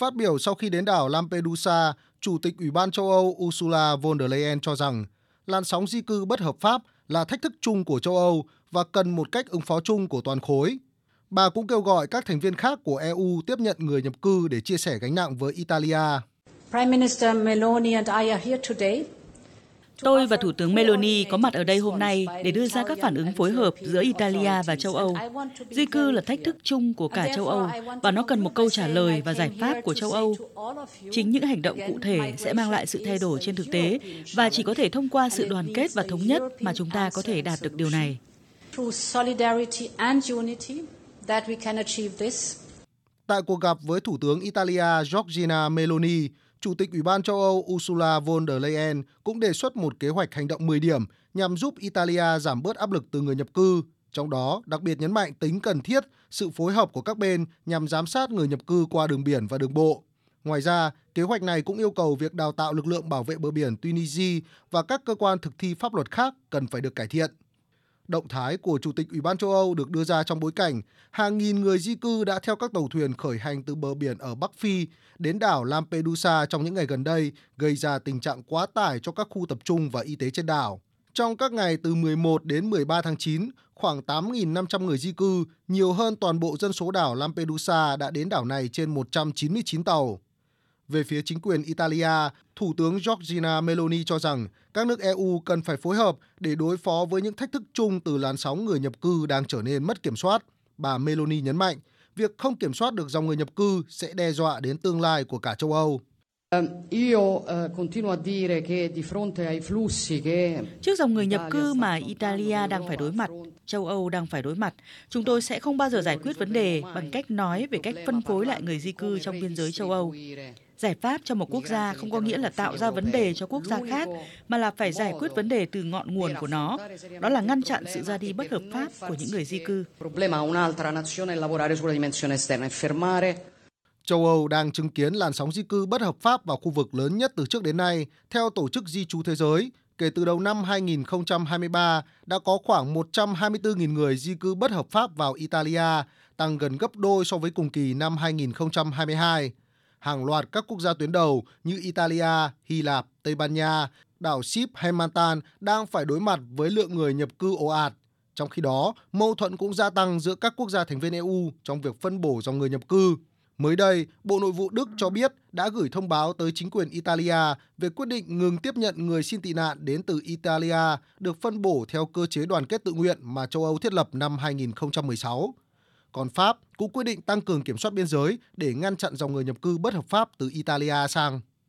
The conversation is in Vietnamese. Phát biểu sau khi đến đảo Lampedusa, Chủ tịch Ủy ban châu Âu Ursula von der Leyen cho rằng làn sóng di cư bất hợp pháp là thách thức chung của châu Âu và cần một cách ứng phó chung của toàn khối. Bà cũng kêu gọi các thành viên khác của EU tiếp nhận người nhập cư để chia sẻ gánh nặng với Italia. Prime Minister Meloni and I are here today. Tôi và Thủ tướng Meloni có mặt ở đây hôm nay để đưa ra các phản ứng phối hợp giữa Italia và châu Âu. Di cư là thách thức chung của cả châu Âu và nó cần một câu trả lời và giải pháp của châu Âu. Chính những hành động cụ thể sẽ mang lại sự thay đổi trên thực tế và chỉ có thể thông qua sự đoàn kết và thống nhất mà chúng ta có thể đạt được điều này. Tại cuộc gặp với Thủ tướng Italia Giorgia Meloni, Chủ tịch Ủy ban châu Âu Ursula von der Leyen cũng đề xuất một kế hoạch hành động 10 điểm nhằm giúp Italia giảm bớt áp lực từ người nhập cư, trong đó đặc biệt nhấn mạnh tính cần thiết sự phối hợp của các bên nhằm giám sát người nhập cư qua đường biển và đường bộ. Ngoài ra, kế hoạch này cũng yêu cầu việc đào tạo lực lượng bảo vệ bờ biển Tunisia và các cơ quan thực thi pháp luật khác cần phải được cải thiện. Động thái của Chủ tịch Ủy ban châu Âu được đưa ra trong bối cảnh hàng nghìn người di cư đã theo các tàu thuyền khởi hành từ bờ biển ở Bắc Phi đến đảo Lampedusa trong những ngày gần đây, gây ra tình trạng quá tải cho các khu tập trung và y tế trên đảo. Trong các ngày từ 11 đến 13 tháng 9, khoảng 8.500 người di cư, nhiều hơn toàn bộ dân số đảo Lampedusa đã đến đảo này trên 199 tàu. Về phía chính quyền Italia, Thủ tướng Giorgia Meloni cho rằng các nước EU cần phải phối hợp để đối phó với những thách thức chung từ làn sóng người nhập cư đang trở nên mất kiểm soát. Bà Meloni nhấn mạnh, việc không kiểm soát được dòng người nhập cư sẽ đe dọa đến tương lai của cả châu Âu. Trước dòng người nhập cư mà Italia đang phải đối mặt, châu Âu đang phải đối mặt, chúng tôi sẽ không bao giờ giải quyết vấn đề bằng cách nói về cách phân phối lại người di cư trong biên giới châu Âu. Giải pháp cho một quốc gia không có nghĩa là tạo ra vấn đề cho quốc gia khác, mà là phải giải quyết vấn đề từ ngọn nguồn của nó, đó là ngăn chặn sự ra đi bất hợp pháp của những người di cư. Châu Âu đang chứng kiến làn sóng di cư bất hợp pháp vào khu vực lớn nhất từ trước đến nay. Theo Tổ chức Di trú Thế giới, kể từ đầu năm 2023, đã có khoảng 124.000 người di cư bất hợp pháp vào Italia, tăng gần gấp đôi so với cùng kỳ năm 2022. Hàng loạt các quốc gia tuyến đầu như Italia, Hy Lạp, Tây Ban Nha, đảo Chip hay Malta đang phải đối mặt với lượng người nhập cư ồ ạt. Trong khi đó, mâu thuẫn cũng gia tăng giữa các quốc gia thành viên EU trong việc phân bổ dòng người nhập cư. Mới đây, Bộ Nội vụ Đức cho biết đã gửi thông báo tới chính quyền Italia về quyết định ngừng tiếp nhận người xin tị nạn đến từ Italia được phân bổ theo cơ chế đoàn kết tự nguyện mà châu Âu thiết lập năm 2016. Còn Pháp cũng quyết định tăng cường kiểm soát biên giới để ngăn chặn dòng người nhập cư bất hợp pháp từ Italia sang